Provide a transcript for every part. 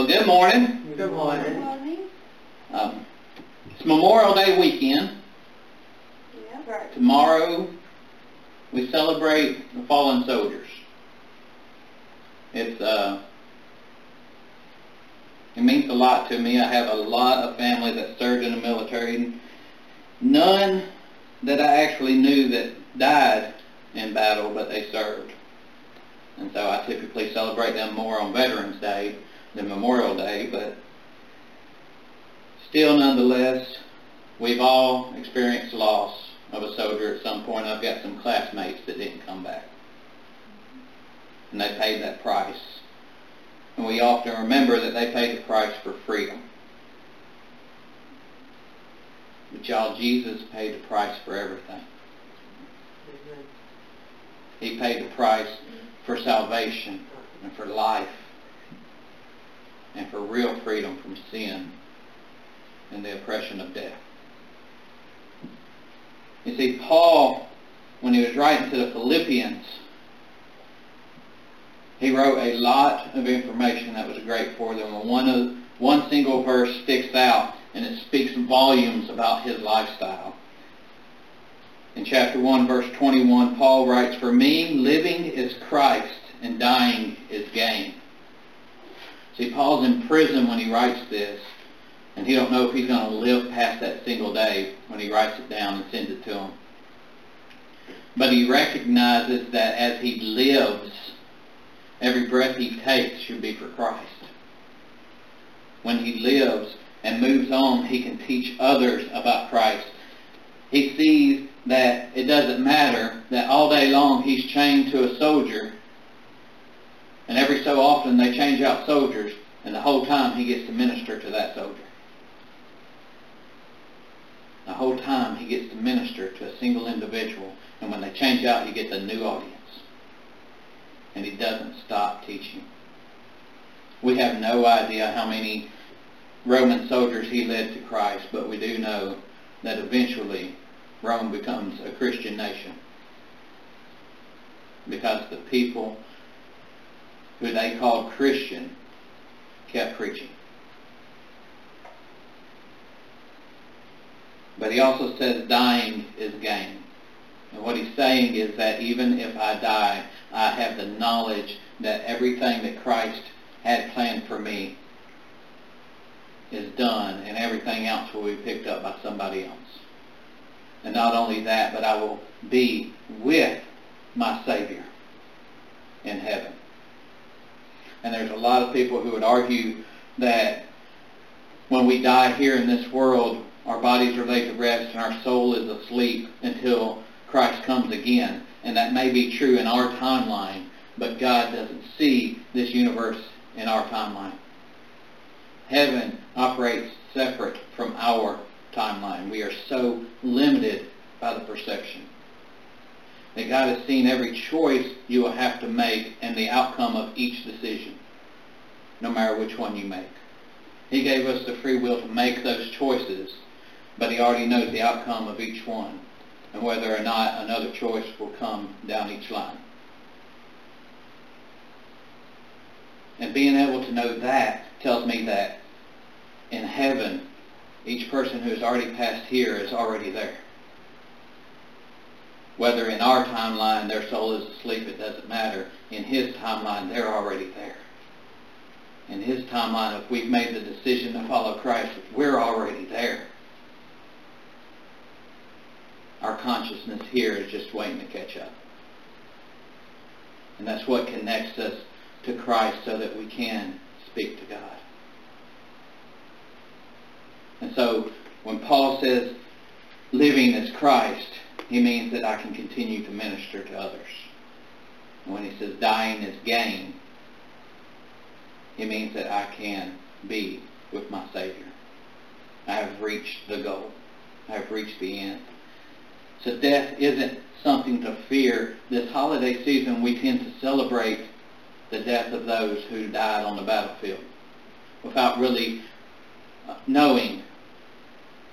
Well, good morning. Good morning. Good morning. It's Memorial Day weekend. Yeah, right. Tomorrow we celebrate the fallen soldiers. It means a lot to me. I have a lot of family that served in the military. None that I actually knew that died in battle, but they served. And so I typically celebrate them more on Veterans Day than Memorial Day, but still nonetheless, we've all experienced loss of a soldier at some point. I've got some classmates that didn't come back, and they paid that price. And we often remember that they paid the price for freedom. But y'all, Jesus paid the price for everything. He paid the price for salvation and for life and for real freedom from sin and the oppression of death. You see, Paul, when he was writing to the Philippians, he wrote a lot of information that was great for them. And one single verse sticks out, and it speaks volumes about his lifestyle. In chapter 1, verse 21, Paul writes, "For me, living is Christ, and dying is gain." See, Paul's in prison when he writes this, and he don't know if he's going to live past that single day when he writes it down and sends it to him. But he recognizes that as he lives, every breath he takes should be for Christ. When he lives and moves on, he can teach others about Christ. He sees that it doesn't matter that all day long he's chained to a soldier, and every so often they change out soldiers, and the whole time he gets to minister to that soldier. The whole time he gets to minister to a single individual, and when they change out, he gets a new audience. And he doesn't stop teaching. We have no idea how many Roman soldiers he led to Christ, but we do know that eventually Rome becomes a Christian nation, because the people who they called Christian kept preaching. But he also says dying is gain. And what he's saying is that even if I die, I have the knowledge that everything that Christ had planned for me is done, and everything else will be picked up by somebody else. And not only that, but I will be with my Savior in heaven. And there's a lot of people who would argue that when we die here in this world, our bodies are laid to rest and our soul is asleep until Christ comes again. And that may be true in our timeline, but God doesn't see this universe in our timeline. Heaven operates separate from our timeline. We are so limited by the perception that God has seen every choice you will have to make and the outcome of each decision, no matter which one you make. He gave us the free will to make those choices, but he already knows the outcome of each one, and whether or not another choice will come down each line. And being able to know that tells me that in heaven, each person who has already passed here is already there. Whether in our timeline their soul is asleep, it doesn't matter. In his timeline, they're already there. In his timeline, if we've made the decision to follow Christ, we're already there. Our consciousness here is just waiting to catch up. And that's what connects us to Christ so that we can speak to God. And so when Paul says living as Christ, he means that I can continue to minister to others. And when he says dying is gain, he means that I can be with my Savior. I have reached the goal. I have reached the end. So death isn't something to fear. This holiday season, we tend to celebrate the death of those who died on the battlefield without really knowing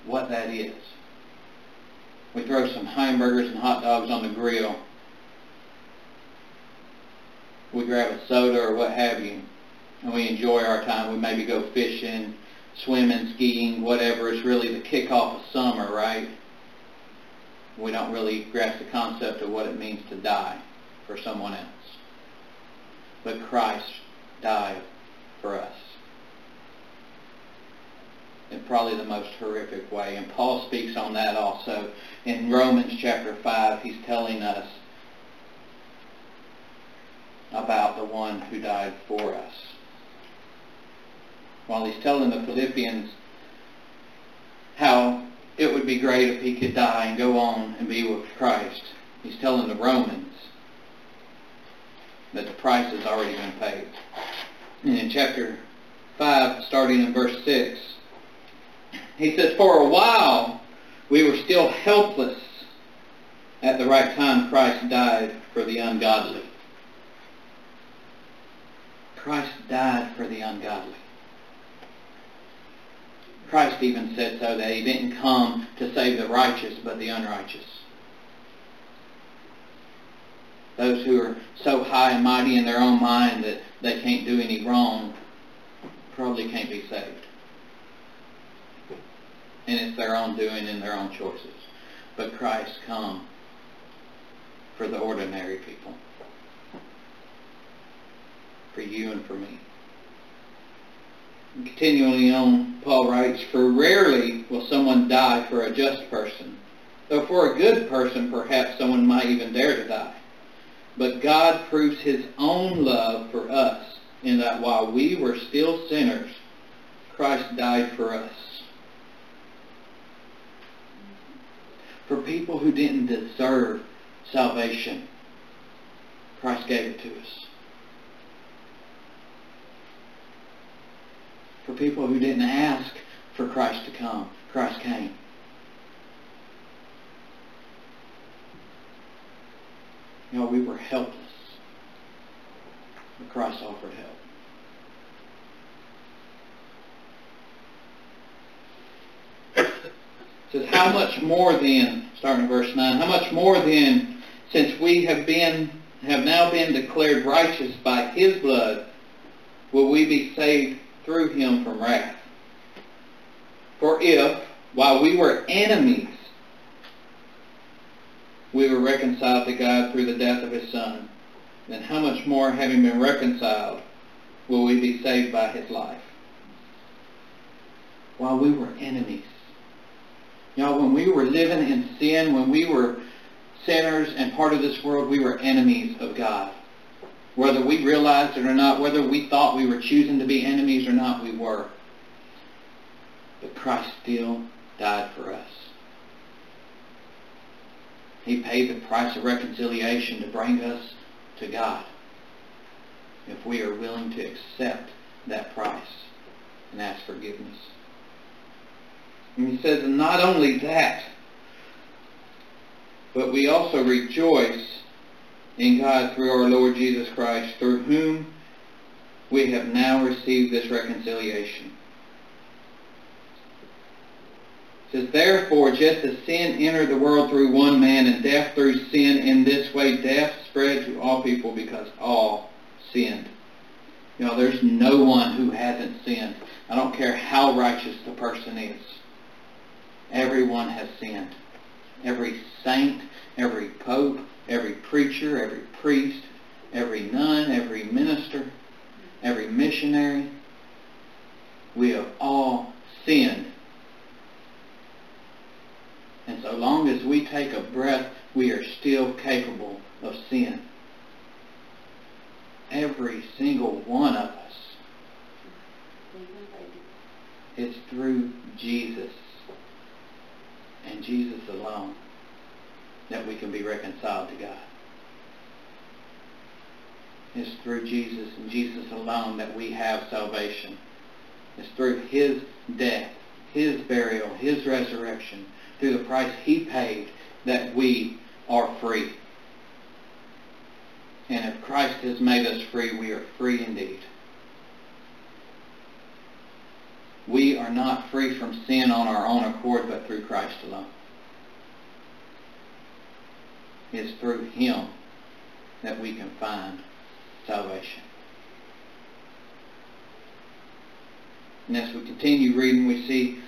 what that is. We throw some hamburgers and hot dogs on the grill. We grab a soda or what have you, and we enjoy our time. We maybe go fishing, swimming, skiing, whatever. It's really the kickoff of summer, right? We don't really grasp the concept of what it means to die for someone else. But Christ died for us in probably the most horrific way. And Paul speaks on that also. In Romans chapter 5, he's telling us about the one who died for us. While he's telling the Philippians how it would be great if he could die and go on and be with Christ, he's telling the Romans that the price has already been paid. And in chapter 5, starting in verse 6, he says, "For a while we were still helpless. At the right time, Christ died for the ungodly." Christ died for the ungodly. Christ even said so, that he didn't come to save the righteous, but the unrighteous. Those who are so high and mighty in their own mind that they can't do any wrong probably can't be saved. And it's their own doing and their own choices. But Christ come for the ordinary people. For you and for me. And continuing on, Paul writes, "For rarely will someone die for a just person, though for a good person perhaps someone might even dare to die. But God proves his own love for us in that while we were still sinners, Christ died for us." For people who didn't deserve salvation, Christ gave it to us. For people who didn't ask for Christ to come, Christ came. You know, we were helpless, but Christ offered help. It says, "How much more then," starting in verse 9, "how much more then, since we have now been declared righteous by his blood, will we be saved through him from wrath? For if, while we were enemies, we were reconciled to God through the death of his Son, then how much more, having been reconciled, will we be saved by his life?" While we were enemies. Y'all, when we were living in sin, when we were sinners and part of this world, we were enemies of God. Whether we realized it or not, whether we thought we were choosing to be enemies or not, we were. But Christ still died for us. He paid the price of reconciliation to bring us to God, if we are willing to accept that price and ask forgiveness. And he says, "And not only that, but we also rejoice in God through our Lord Jesus Christ, through whom we have now received this reconciliation." It says, "Therefore, just as sin entered the world through one man, and death through sin, in this way death spread to all people because all sinned." You know, there's no one who hasn't sinned. I don't care how righteous the person is. Everyone has sinned. Every saint, every pope, every preacher, every priest, every nun, every minister, every missionary. We have all sinned. And so long as we take a breath, we are still capable of sin. Every single one of us. It's through Jesus, and Jesus alone, that we can be reconciled to God. It's through Jesus and Jesus alone that we have salvation. It's through his death, his burial, his resurrection, through the price he paid, that we are free. And if Christ has made us free, we are free indeed. We are not free from sin on our own accord, but through Christ alone. It's through him that we can find salvation. And as we continue reading, we see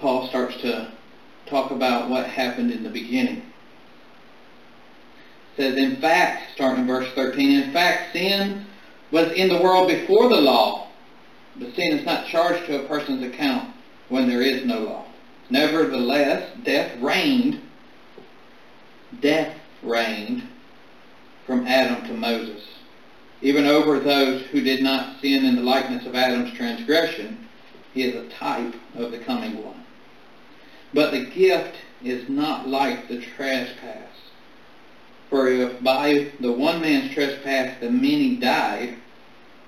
Paul starts to talk about what happened in the beginning. It says, in fact, starting in verse 13, in fact, sin was in the world before the law, but sin is not charged to a person's account when there is no law. Nevertheless, death reigned from Adam to Moses, even over those who did not sin in the likeness of Adam's transgression. He is a type of the coming one. But the gift is not like the trespass. For if by the one man's trespass the many died,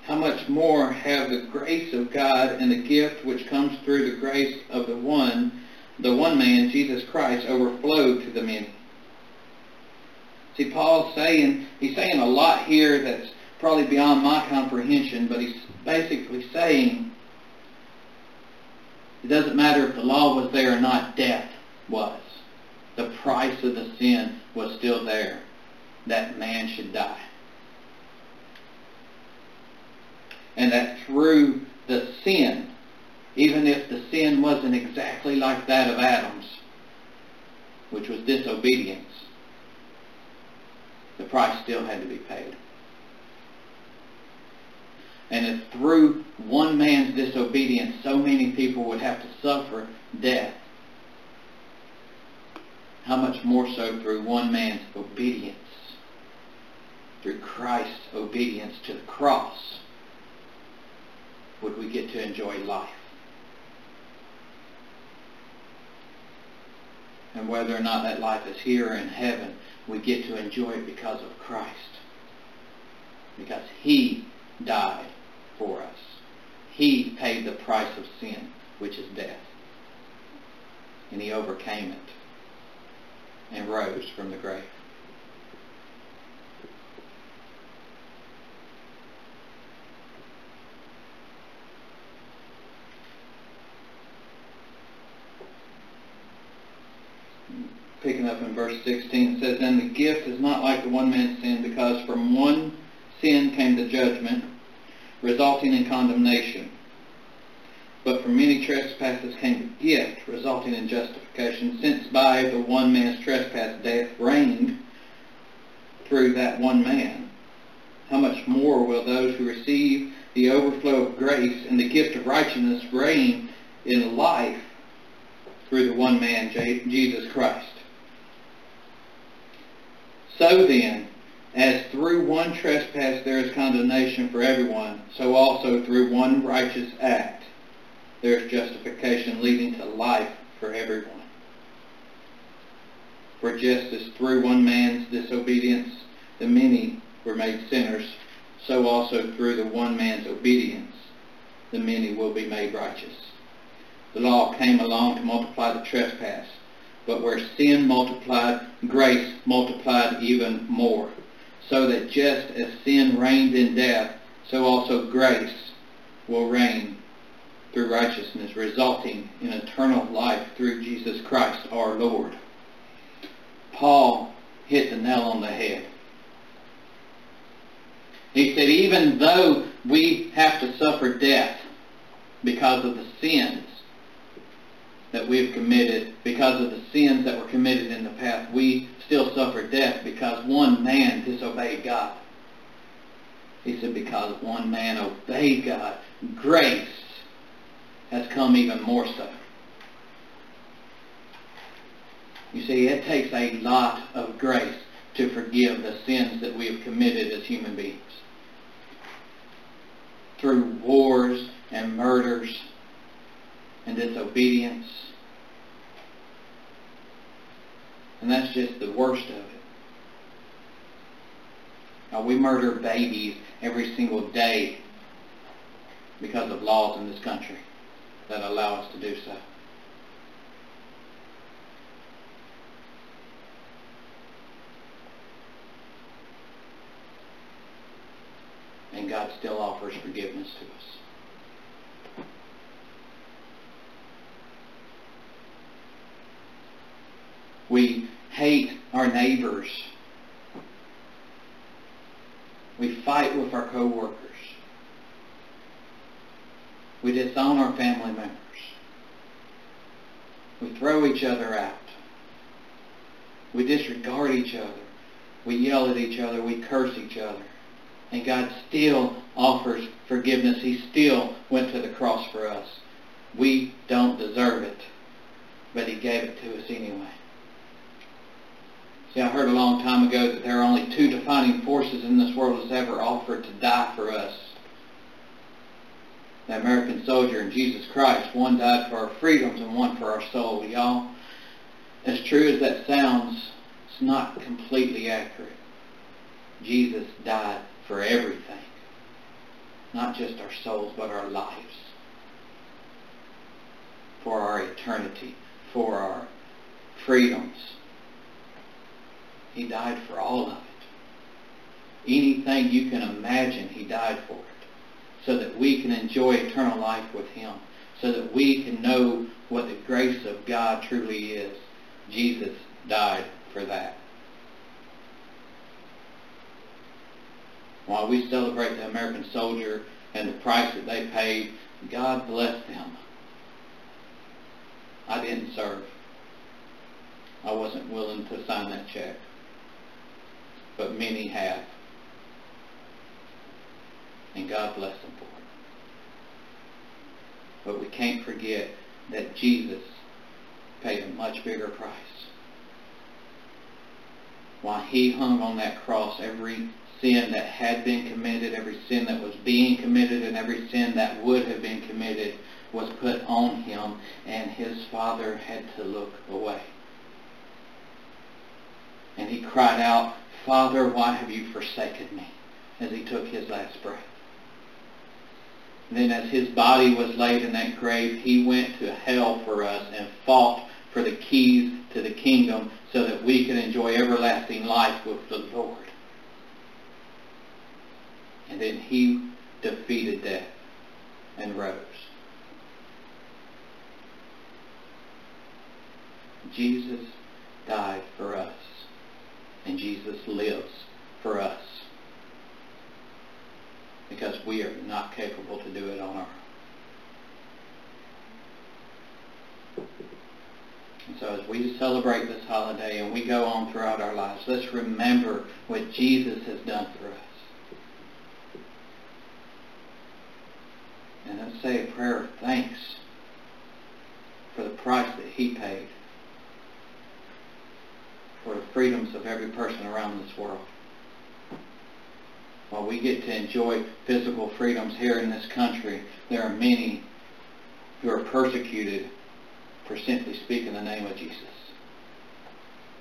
how much more have the grace of God and the gift which comes through the grace of the one man, Jesus Christ, overflowed to the many. See, Paul's saying, he's saying a lot here that's probably beyond my comprehension, but he's basically saying it doesn't matter if the law was there or not, death was. The price of the sin was still there. That man should die. And that through the sin, even if the sin wasn't exactly like that of Adam's, which was disobedience, the price still had to be paid. And if through one man's disobedience so many people would have to suffer death, how much more so through one man's obedience, through Christ's obedience to the cross, would we get to enjoy life? And whether or not that life is here or in heaven, we get to enjoy it because of Christ. Because He died for us. He paid the price of sin, which is death. And He overcame it and rose from the grave. Picking up in verse 16, it says, and the gift is not like the one man's sin, because from one sin came the judgment, resulting in condemnation. But from many trespasses came the gift, resulting in justification, since by the one man's trespass death reigned through that one man. How much more will those who receive the overflow of grace and the gift of righteousness reign in life through the one man, Jesus Christ? So then, as through one trespass there is condemnation for everyone, so also through one righteous act there is justification leading to life for everyone. For just as through one man's disobedience the many were made sinners, so also through the one man's obedience the many will be made righteous. The law came along to multiply the trespass, but where sin multiplied, grace multiplied even more, so that just as sin reigned in death, so also grace will reign through righteousness, resulting in eternal life through Jesus Christ our Lord. Paul hit the nail on the head. He said, even though we have to suffer death because of the sins that we have committed, because of the sins that were committed in the past, we still suffer death because one man disobeyed God. He said, because one man obeyed God, grace has come even more so. You see, it takes a lot of grace to forgive the sins that we have committed as human beings. Through wars and murders and disobedience. And that's just the worst of it. Now, we murder babies every single day because of laws in this country that allow us to do so. And God still offers forgiveness to us. We hate our neighbors. We fight with our co-workers. We dishonor family members. We throw each other out. We disregard each other. We yell at each other. We curse each other. And God still offers forgiveness. He still went to the cross for us. We don't deserve it, but He gave it to us anyway. See, I heard a long time ago that there are only two defining forces in this world that's ever offered to die for us. The American soldier and Jesus Christ. One died for our freedoms and one for our soul, y'all. As true as that sounds, it's not completely accurate. Jesus died for everything. Not just our souls, but our lives. For our eternity. For our freedoms. He died for all of it. Anything you can imagine, He died for it. So that we can enjoy eternal life with Him. So that we can know what the grace of God truly is. Jesus died for that. While we celebrate the American soldier and the price that they paid, God bless them. I didn't serve. I wasn't willing to sign that check. But many have. And God bless them for it. But we can't forget that Jesus paid a much bigger price. While He hung on that cross, every sin that had been committed, every sin that was being committed, and every sin that would have been committed was put on Him, and His Father had to look away. And He cried out, "Father, why have you forsaken me?" as He took His last breath. And then as His body was laid in that grave, He went to hell for us and fought for the keys to the kingdom so that we could enjoy everlasting life with the Lord. And then He defeated death and rose. Jesus died for us. And Jesus lives for us. Because we are not capable to do it on our own. And so as we celebrate this holiday and we go on throughout our lives, let's remember what Jesus has done for us. And let's say a prayer of thanks for the price that He paid for the freedoms of every person around this world. While we get to enjoy physical freedoms here in this country, there are many who are persecuted for simply speaking the name of Jesus.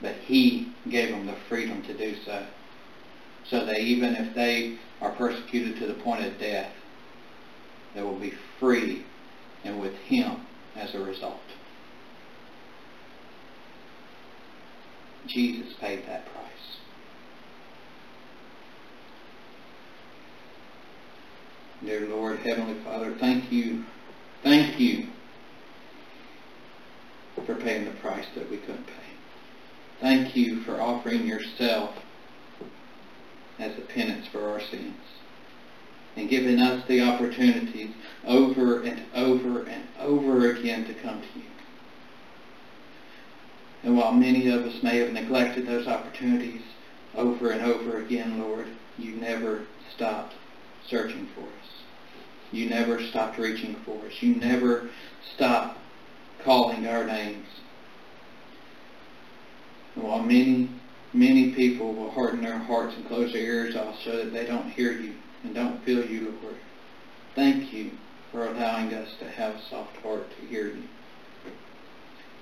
But He gave them the freedom to do so. So that even if they are persecuted to the point of death, they will be free and with Him as a result. Jesus paid that price. Dear Lord, Heavenly Father, thank you for paying the price that we couldn't pay. Thank you for offering yourself as a penance for our sins and giving us the opportunities over and over and over again to come to you. And while many of us may have neglected those opportunities over and over again, Lord, you never stopped searching for us. You never stopped reaching for us. You never stopped calling our names. And while many people will harden their hearts and close their ears off so that they don't hear you and don't feel you, Lord, thank you for allowing us to have a soft heart to hear you.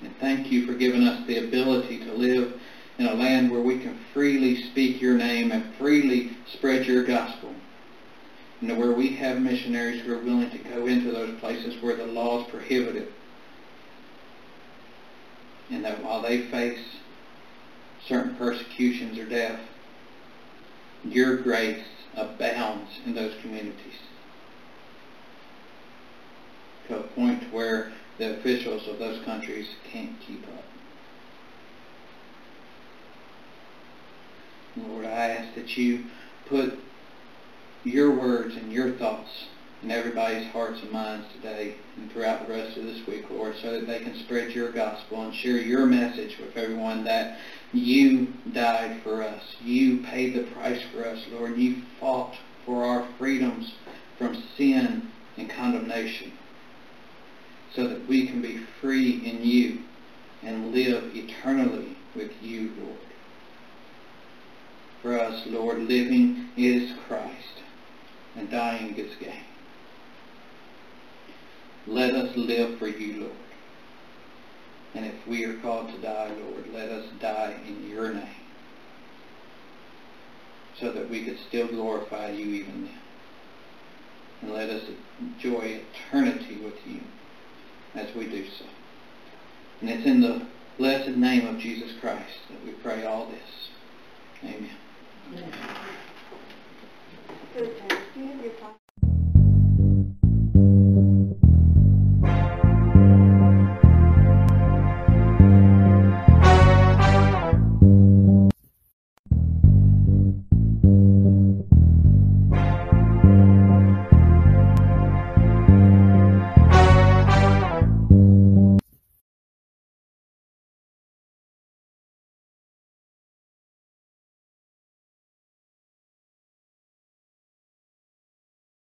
And thank you for giving us the ability to live in a land where we can freely speak your name and freely spread your gospel. And where we have missionaries who are willing to go into those places where the law is prohibited. And that while they face certain persecutions or death, your grace abounds in those communities. To a point where the officials of those countries can't keep up. Lord, I ask that you put your words and your thoughts in everybody's hearts and minds today and throughout the rest of this week, Lord, so that they can spread your gospel and share your message with everyone that you died for us. You paid the price for us, Lord. You fought for our freedoms from sin and condemnation so that we can be free in you and live eternally with you, Lord. For us, Lord, living is Christ, and dying is gain. Let us live for you, Lord. And if we are called to die, Lord, let us die in your name, so that we could still glorify you even then. And let us enjoy eternity with you as we do so. And it's in the blessed name of Jesus Christ that we pray all this. Amen. Amen.